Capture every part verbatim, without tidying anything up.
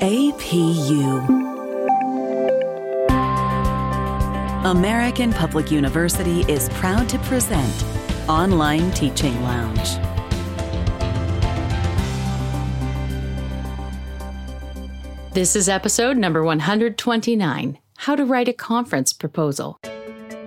A P U. American Public University is proud to present Online Teaching Lounge. This is episode number one hundred twenty-nine, How to Write a Conference Proposal.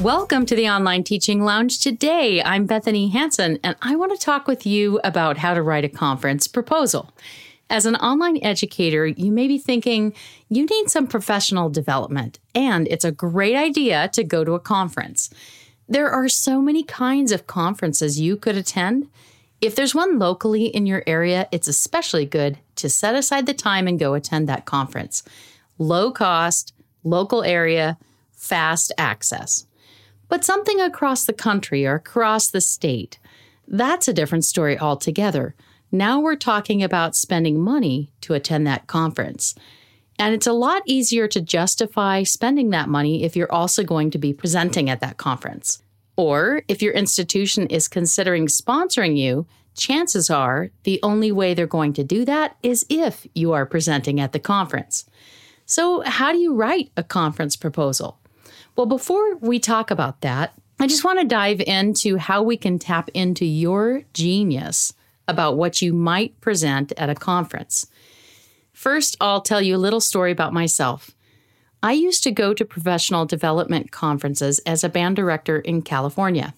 Welcome to the Online Teaching Lounge. Today, I'm Bethany Hansen, and I want to talk with you about how to write a conference proposal. As an online educator, you may be thinking, you need some professional development, and it's a great idea to go to a conference. There are so many kinds of conferences you could attend. If there's one locally in your area, it's especially good to set aside the time and go attend that conference. Low cost, local area, fast access. But something across the country or across the state, that's a different story altogether. Now we're talking about spending money to attend that conference. And it's a lot easier to justify spending that money if you're also going to be presenting at that conference. Or if your institution is considering sponsoring you, chances are the only way they're going to do that is if you are presenting at the conference. So how do you write a conference proposal? Well, before we talk about that, I just want to dive into how we can tap into your genius about what you might present at a conference. First, I'll tell you a little story about myself. I used to go to professional development conferences as a band director in California.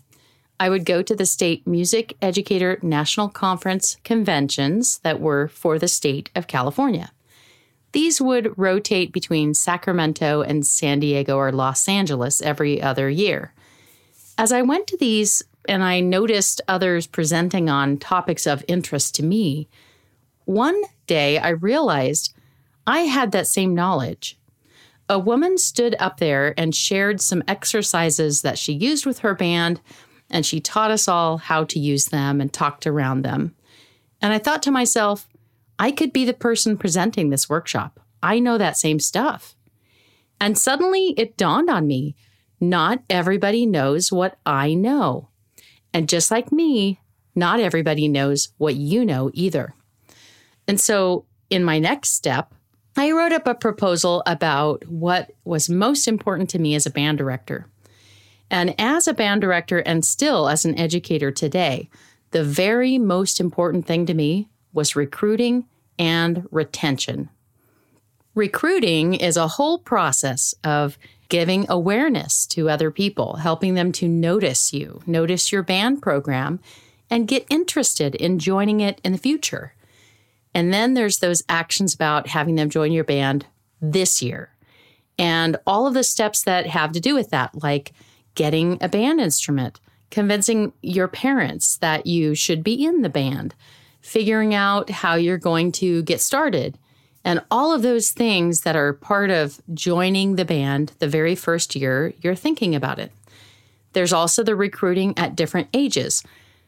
I would go to the state music educator national conference conventions that were for the state of California. These would rotate between Sacramento and San Diego or Los Angeles every other year. As I went to these and I noticed others presenting on topics of interest to me, one day I realized I had that same knowledge. A woman stood up there and shared some exercises that she used with her band, and she taught us all how to use them and talked around them. And I thought to myself, I could be the person presenting this workshop. I know that same stuff. And suddenly it dawned on me, not everybody knows what I know. And just like me, not everybody knows what you know either. And so in my next step, I wrote up a proposal about what was most important to me as a band director. And as a band director and still as an educator today, the very most important thing to me was recruiting and retention. Recruiting is a whole process of giving awareness to other people, helping them to notice you, notice your band program, and get interested in joining it in the future. And then there's those actions about having them join your band this year, and all of the steps that have to do with that, like getting a band instrument, convincing your parents that you should be in the band, figuring out how you're going to get started, and all of those things that are part of joining the band the very first year you're thinking about it. There's also the recruiting at different ages.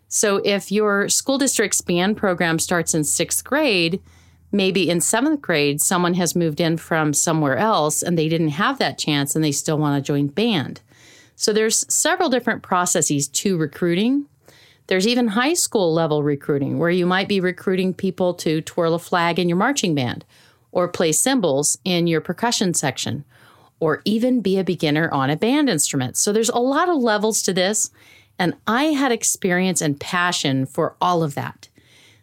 So if your school district's band program starts in sixth grade, maybe in seventh grade, someone has moved in from somewhere else and they didn't have that chance and they still want to join band. So there's several different processes to recruiting. There's even high school level recruiting, where you might be recruiting people to twirl a flag in your marching band, or play cymbals in your percussion section, or even be a beginner on a band instrument. So there's a lot of levels to this, and I had experience and passion for all of that.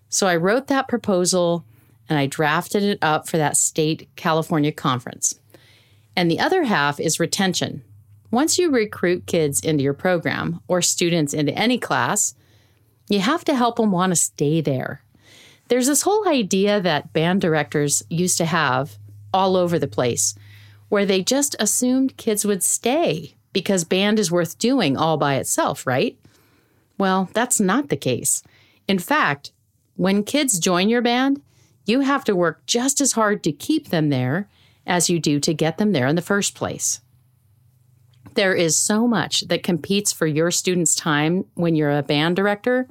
So I wrote that proposal, and I drafted it up for that state California conference. And the other half is retention. Once you recruit kids into your program, or students into any class, you have to help them want to stay there. There's this whole idea that band directors used to have all over the place, where they just assumed kids would stay because band is worth doing all by itself, right? Well, that's not the case. In fact, when kids join your band, you have to work just as hard to keep them there as you do to get them there in the first place. there is so much that competes for your students' time when you're a band director.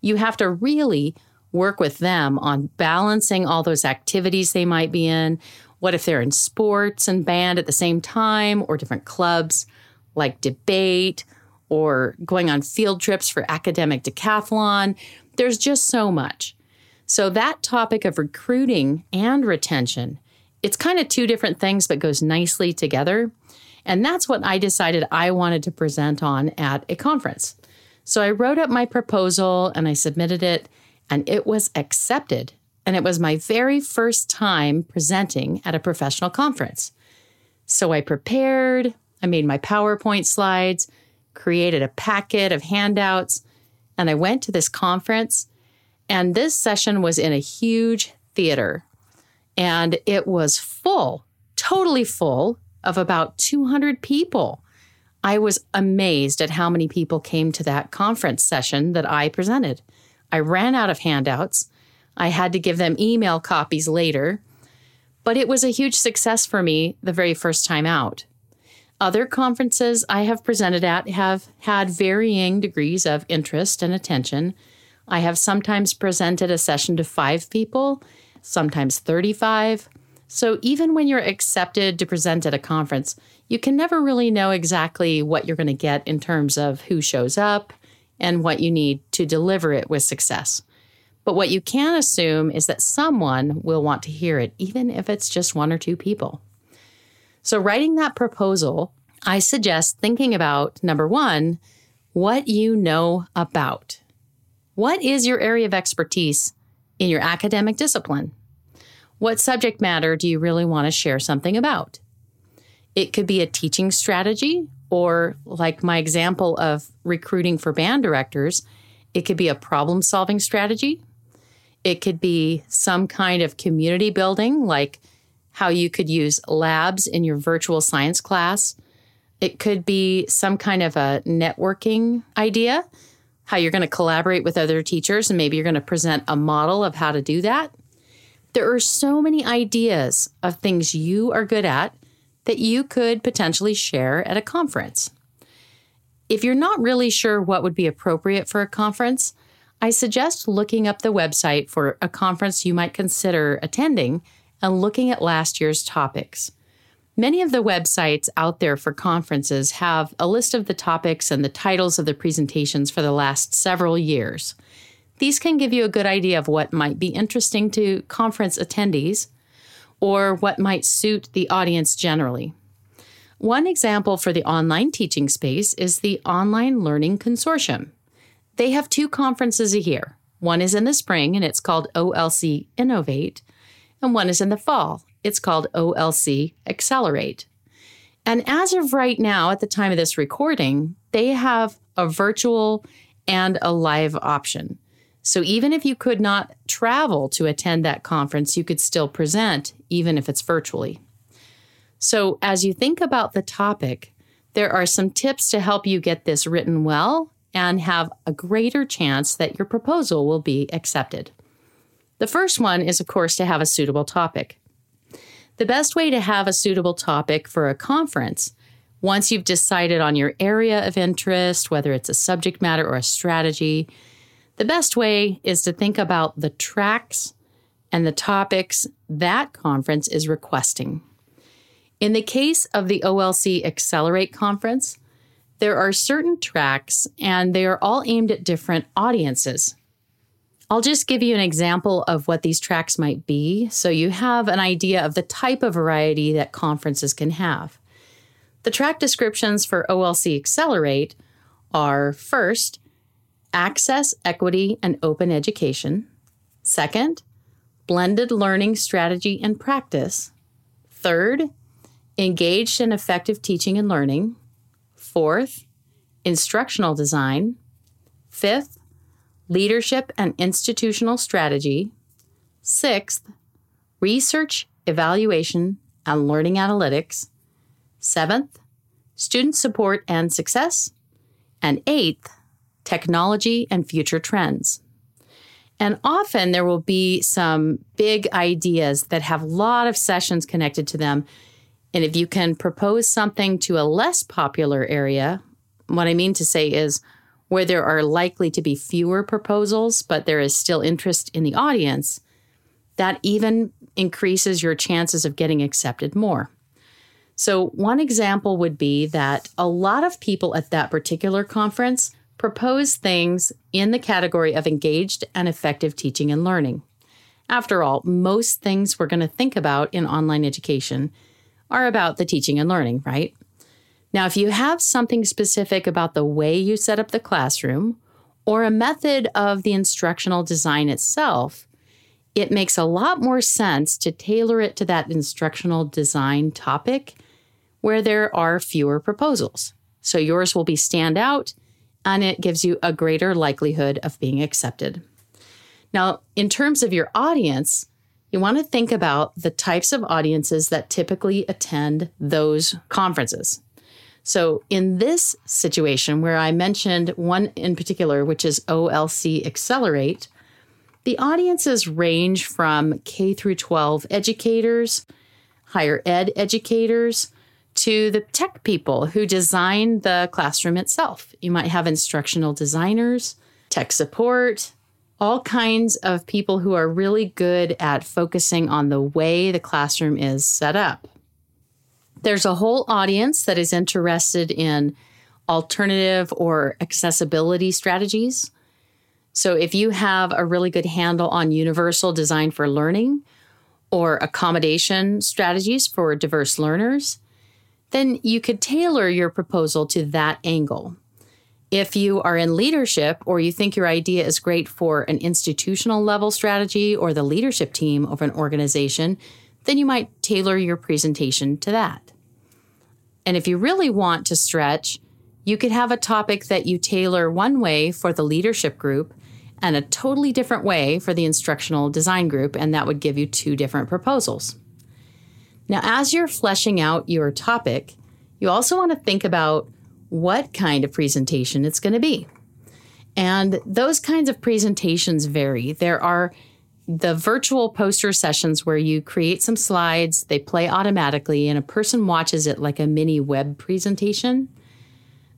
You have to really work with them on balancing all those activities they might be in. What if they're in sports and band at the same time, or different clubs like debate, or going on field trips for academic decathlon? There's just so much. So that topic of recruiting and retention, it's kind of two different things, but goes nicely together. And that's what I decided I wanted to present on at a conference. So I wrote up my proposal and I submitted it, and it was accepted. And it was my very first time presenting at a professional conference. So I prepared, I made my PowerPoint slides, created a packet of handouts, and I went to this conference. And this session was in a huge theater. And it was full, totally full, of about two hundred people. I was amazed at how many people came to that conference session that I presented. I ran out of handouts. I had to give them email copies later. But it was a huge success for me the very first time out. Other conferences I have presented at have had varying degrees of interest and attention. I have sometimes presented a session to five people, sometimes thirty-five. So even when you're accepted to present at a conference, you can never really know exactly what you're going to get in terms of who shows up and what you need to deliver it with success. But what you can assume is that someone will want to hear it, even if it's just one or two people. So writing that proposal, I suggest thinking about, number one, what you know about. What is your area of expertise in your academic discipline? What subject matter do you really want to share something about? It could be a teaching strategy, or like my example of recruiting for band directors, it could be a problem-solving strategy. It could be some kind of community building, like how you could use labs in your virtual science class. It could be some kind of a networking idea, how you're going to collaborate with other teachers, and maybe you're going to present a model of how to do that. There are so many ideas of things you are good at that you could potentially share at a conference. If you're not really sure what would be appropriate for a conference, I suggest looking up the website for a conference you might consider attending and looking at last year's topics. Many of the websites out there for conferences have a list of the topics and the titles of the presentations for the last several years. These can give you a good idea of what might be interesting to conference attendees, or what might suit the audience generally. One example for the online teaching space is the Online Learning Consortium. They have two conferences a year. One is in the spring, and it's called O L C Innovate, and one is in the fall. It's called O L C Accelerate. And as of right now, at the time of this recording, they have a virtual and a live option. So even if you could not travel to attend that conference, you could still present, even if it's virtually. So as you think about the topic, there are some tips to help you get this written well and have a greater chance that your proposal will be accepted. The first one is, of course, to have a suitable topic. The best way to have a suitable topic for a conference, once you've decided on your area of interest, whether it's a subject matter or a strategy, the best way is to think about the tracks and the topics that conference is requesting. In the case of the O L C Accelerate conference, there are certain tracks and they are all aimed at different audiences. I'll just give you an example of what these tracks might be so you have an idea of the type of variety that conferences can have. The track descriptions for O L C Accelerate are, first, access, equity, and open education. Second, blended learning strategy and practice. Third, engaged and effective teaching and learning. Fourth, instructional design. Fifth, leadership and institutional strategy. Sixth, research, evaluation, and learning analytics. Seventh, student support and success. And eighth, technology and future trends. And often there will be some big ideas that have a lot of sessions connected to them. And if you can propose something to a less popular area, what I mean to say is where there are likely to be fewer proposals, but there is still interest in the audience, that even increases your chances of getting accepted more. So one example would be that a lot of people at that particular conference propose things in the category of engaged and effective teaching and learning. After all, most things we're going to think about in online education are about the teaching and learning, right? Now, if you have something specific about the way you set up the classroom or a method of the instructional design itself, it makes a lot more sense to tailor it to that instructional design topic where there are fewer proposals. So yours will be stand out and it gives you a greater likelihood of being accepted. Now, in terms of your audience, you want to think about the types of audiences that typically attend those conferences. So in this situation where I mentioned one in particular, which is O L C Accelerate, the audiences range from K through twelve educators, higher ed educators, to the tech people who design the classroom itself. You might have instructional designers, tech support, all kinds of people who are really good at focusing on the way the classroom is set up. There's a whole audience that is interested in alternative or accessibility strategies. So if you have a really good handle on universal design for learning or accommodation strategies for diverse learners, then you could tailor your proposal to that angle. If you are in leadership or you think your idea is great for an institutional level strategy or the leadership team of an organization, then you might tailor your presentation to that. And if you really want to stretch, you could have a topic that you tailor one way for the leadership group and a totally different way for the instructional design group, and that would give you two different proposals. Now, as you're fleshing out your topic, you also want to think about what kind of presentation it's going to be. And those kinds of presentations vary. There are the virtual poster sessions where you create some slides, they play automatically, and a person watches it like a mini web presentation.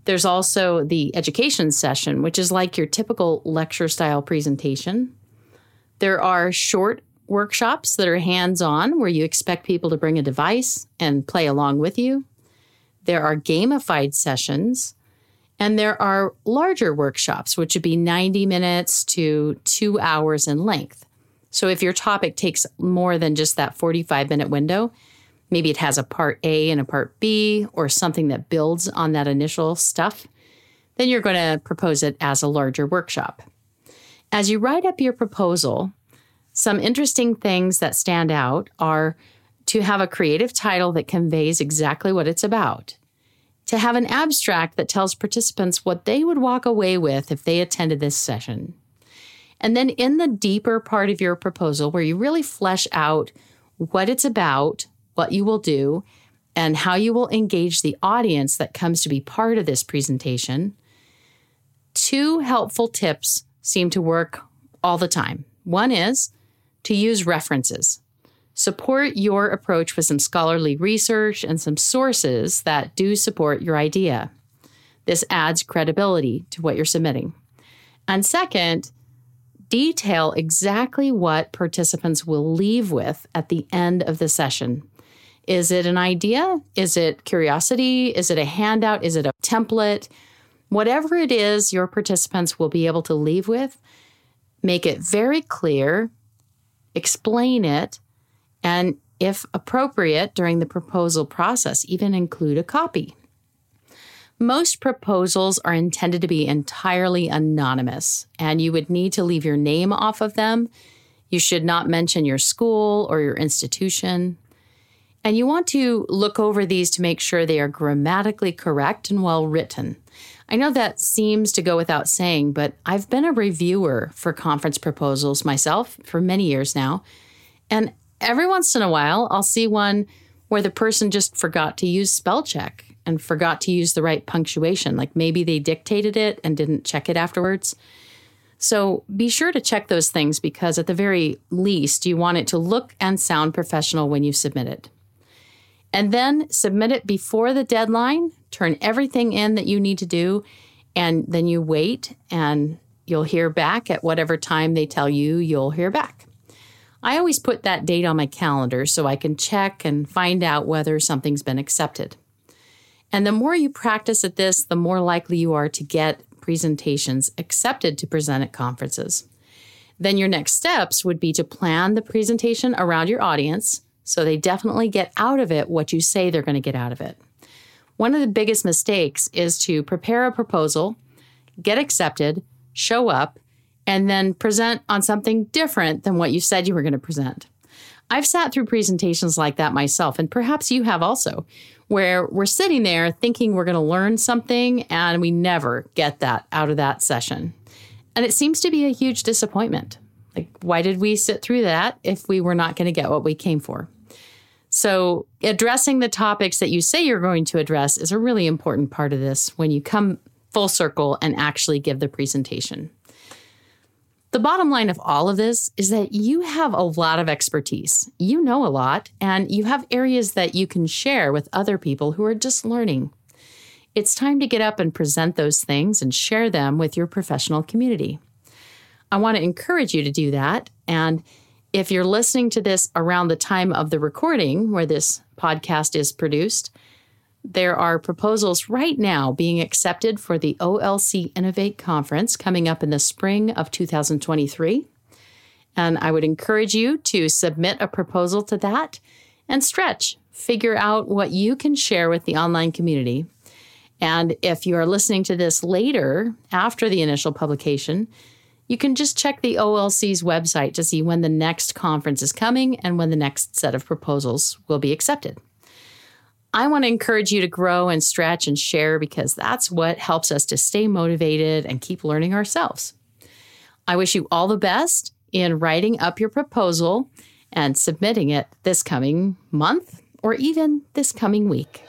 There's also the education session, which is like your typical lecture-style presentation. There are short workshops that are hands-on where you expect people to bring a device and play along with you. There are gamified sessions, and there are larger workshops, which would be ninety minutes to two hours in length. So if your topic takes more than just that forty-five minute window, maybe it has a part A and a part B or something that builds on that initial stuff, then you're going to propose it as a larger workshop. As you write up your proposal, some interesting things that stand out are to have a creative title that conveys exactly what it's about, to have an abstract that tells participants what they would walk away with if they attended this session. And then in the deeper part of your proposal, where you really flesh out what it's about, what you will do, and how you will engage the audience that comes to be part of this presentation, two helpful tips seem to work all the time. One is to use references. Support your approach with some scholarly research and some sources that do support your idea. This adds credibility to what you're submitting. And second, detail exactly what participants will leave with at the end of the session. Is it an idea? Is it curiosity? Is it a handout? Is it a template? Whatever it is your participants will be able to leave with, make it very clear, explain it, and if appropriate during the proposal process, even include a copy. Most proposals are intended to be entirely anonymous, and you would need to leave your name off of them. You should not mention your school or your institution. And you want to look over these to make sure they are grammatically correct and well written. I know that seems to go without saying, but I've been a reviewer for conference proposals myself for many years now, and every once in a while, I'll see one where the person just forgot to use spell check and forgot to use the right punctuation. Like maybe they dictated it and didn't check it afterwards. So be sure to check those things because at the very least, you want it to look and sound professional when you submit it. and then submit it before the deadline, turn everything in that you need to do, and then you wait and you'll hear back at whatever time they tell you you'll hear back. I always put that date on my calendar so I can check and find out whether something's been accepted. And the more you practice at this, the more likely you are to get presentations accepted to present at conferences. Then your next steps would be to plan the presentation around your audience so they definitely get out of it what you say they're going to get out of it. One of the biggest mistakes is to prepare a proposal, get accepted, show up, and then present on something different than what you said you were going to present. I've sat through presentations like that myself, and perhaps you have also, where we're sitting there thinking we're going to learn something, and we never get that out of that session. And it seems to be a huge disappointment. Like, why did we sit through that if we were not going to get what we came for? So addressing the topics that you say you're going to address is a really important part of this when you come full circle and actually give the presentation. The bottom line of all of this is that you have a lot of expertise. You know a lot, and you have areas that you can share with other people who are just learning. It's time to get up and present those things and share them with your professional community. I want to encourage you to do that. And if you're listening to this around the time of the recording where this podcast is produced, there are proposals right now being accepted for the O L C Innovate Conference coming up in the spring of two thousand twenty-three. And I would encourage you to submit a proposal to that and stretch, figure out what you can share with the online community. And if you are listening to this later, after the initial publication, you can just check the O L C's website to see when the next conference is coming and when the next set of proposals will be accepted. I want to encourage you to grow and stretch and share, because that's what helps us to stay motivated and keep learning ourselves. I wish you all the best in writing up your proposal and submitting it this coming month or even this coming week.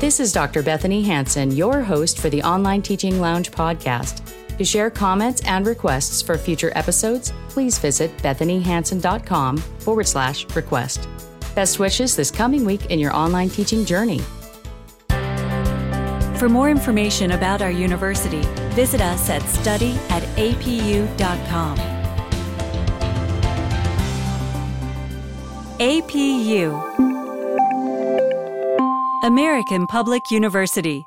This is Doctor Bethany Hansen, your host for the Online Teaching Lounge podcast. To share comments and requests for future episodes, please visit bethanyhansen.com forward slash request. Best wishes this coming week in your online teaching journey. For more information about our university, visit us at study at A P U dot com. A P U, American Public University.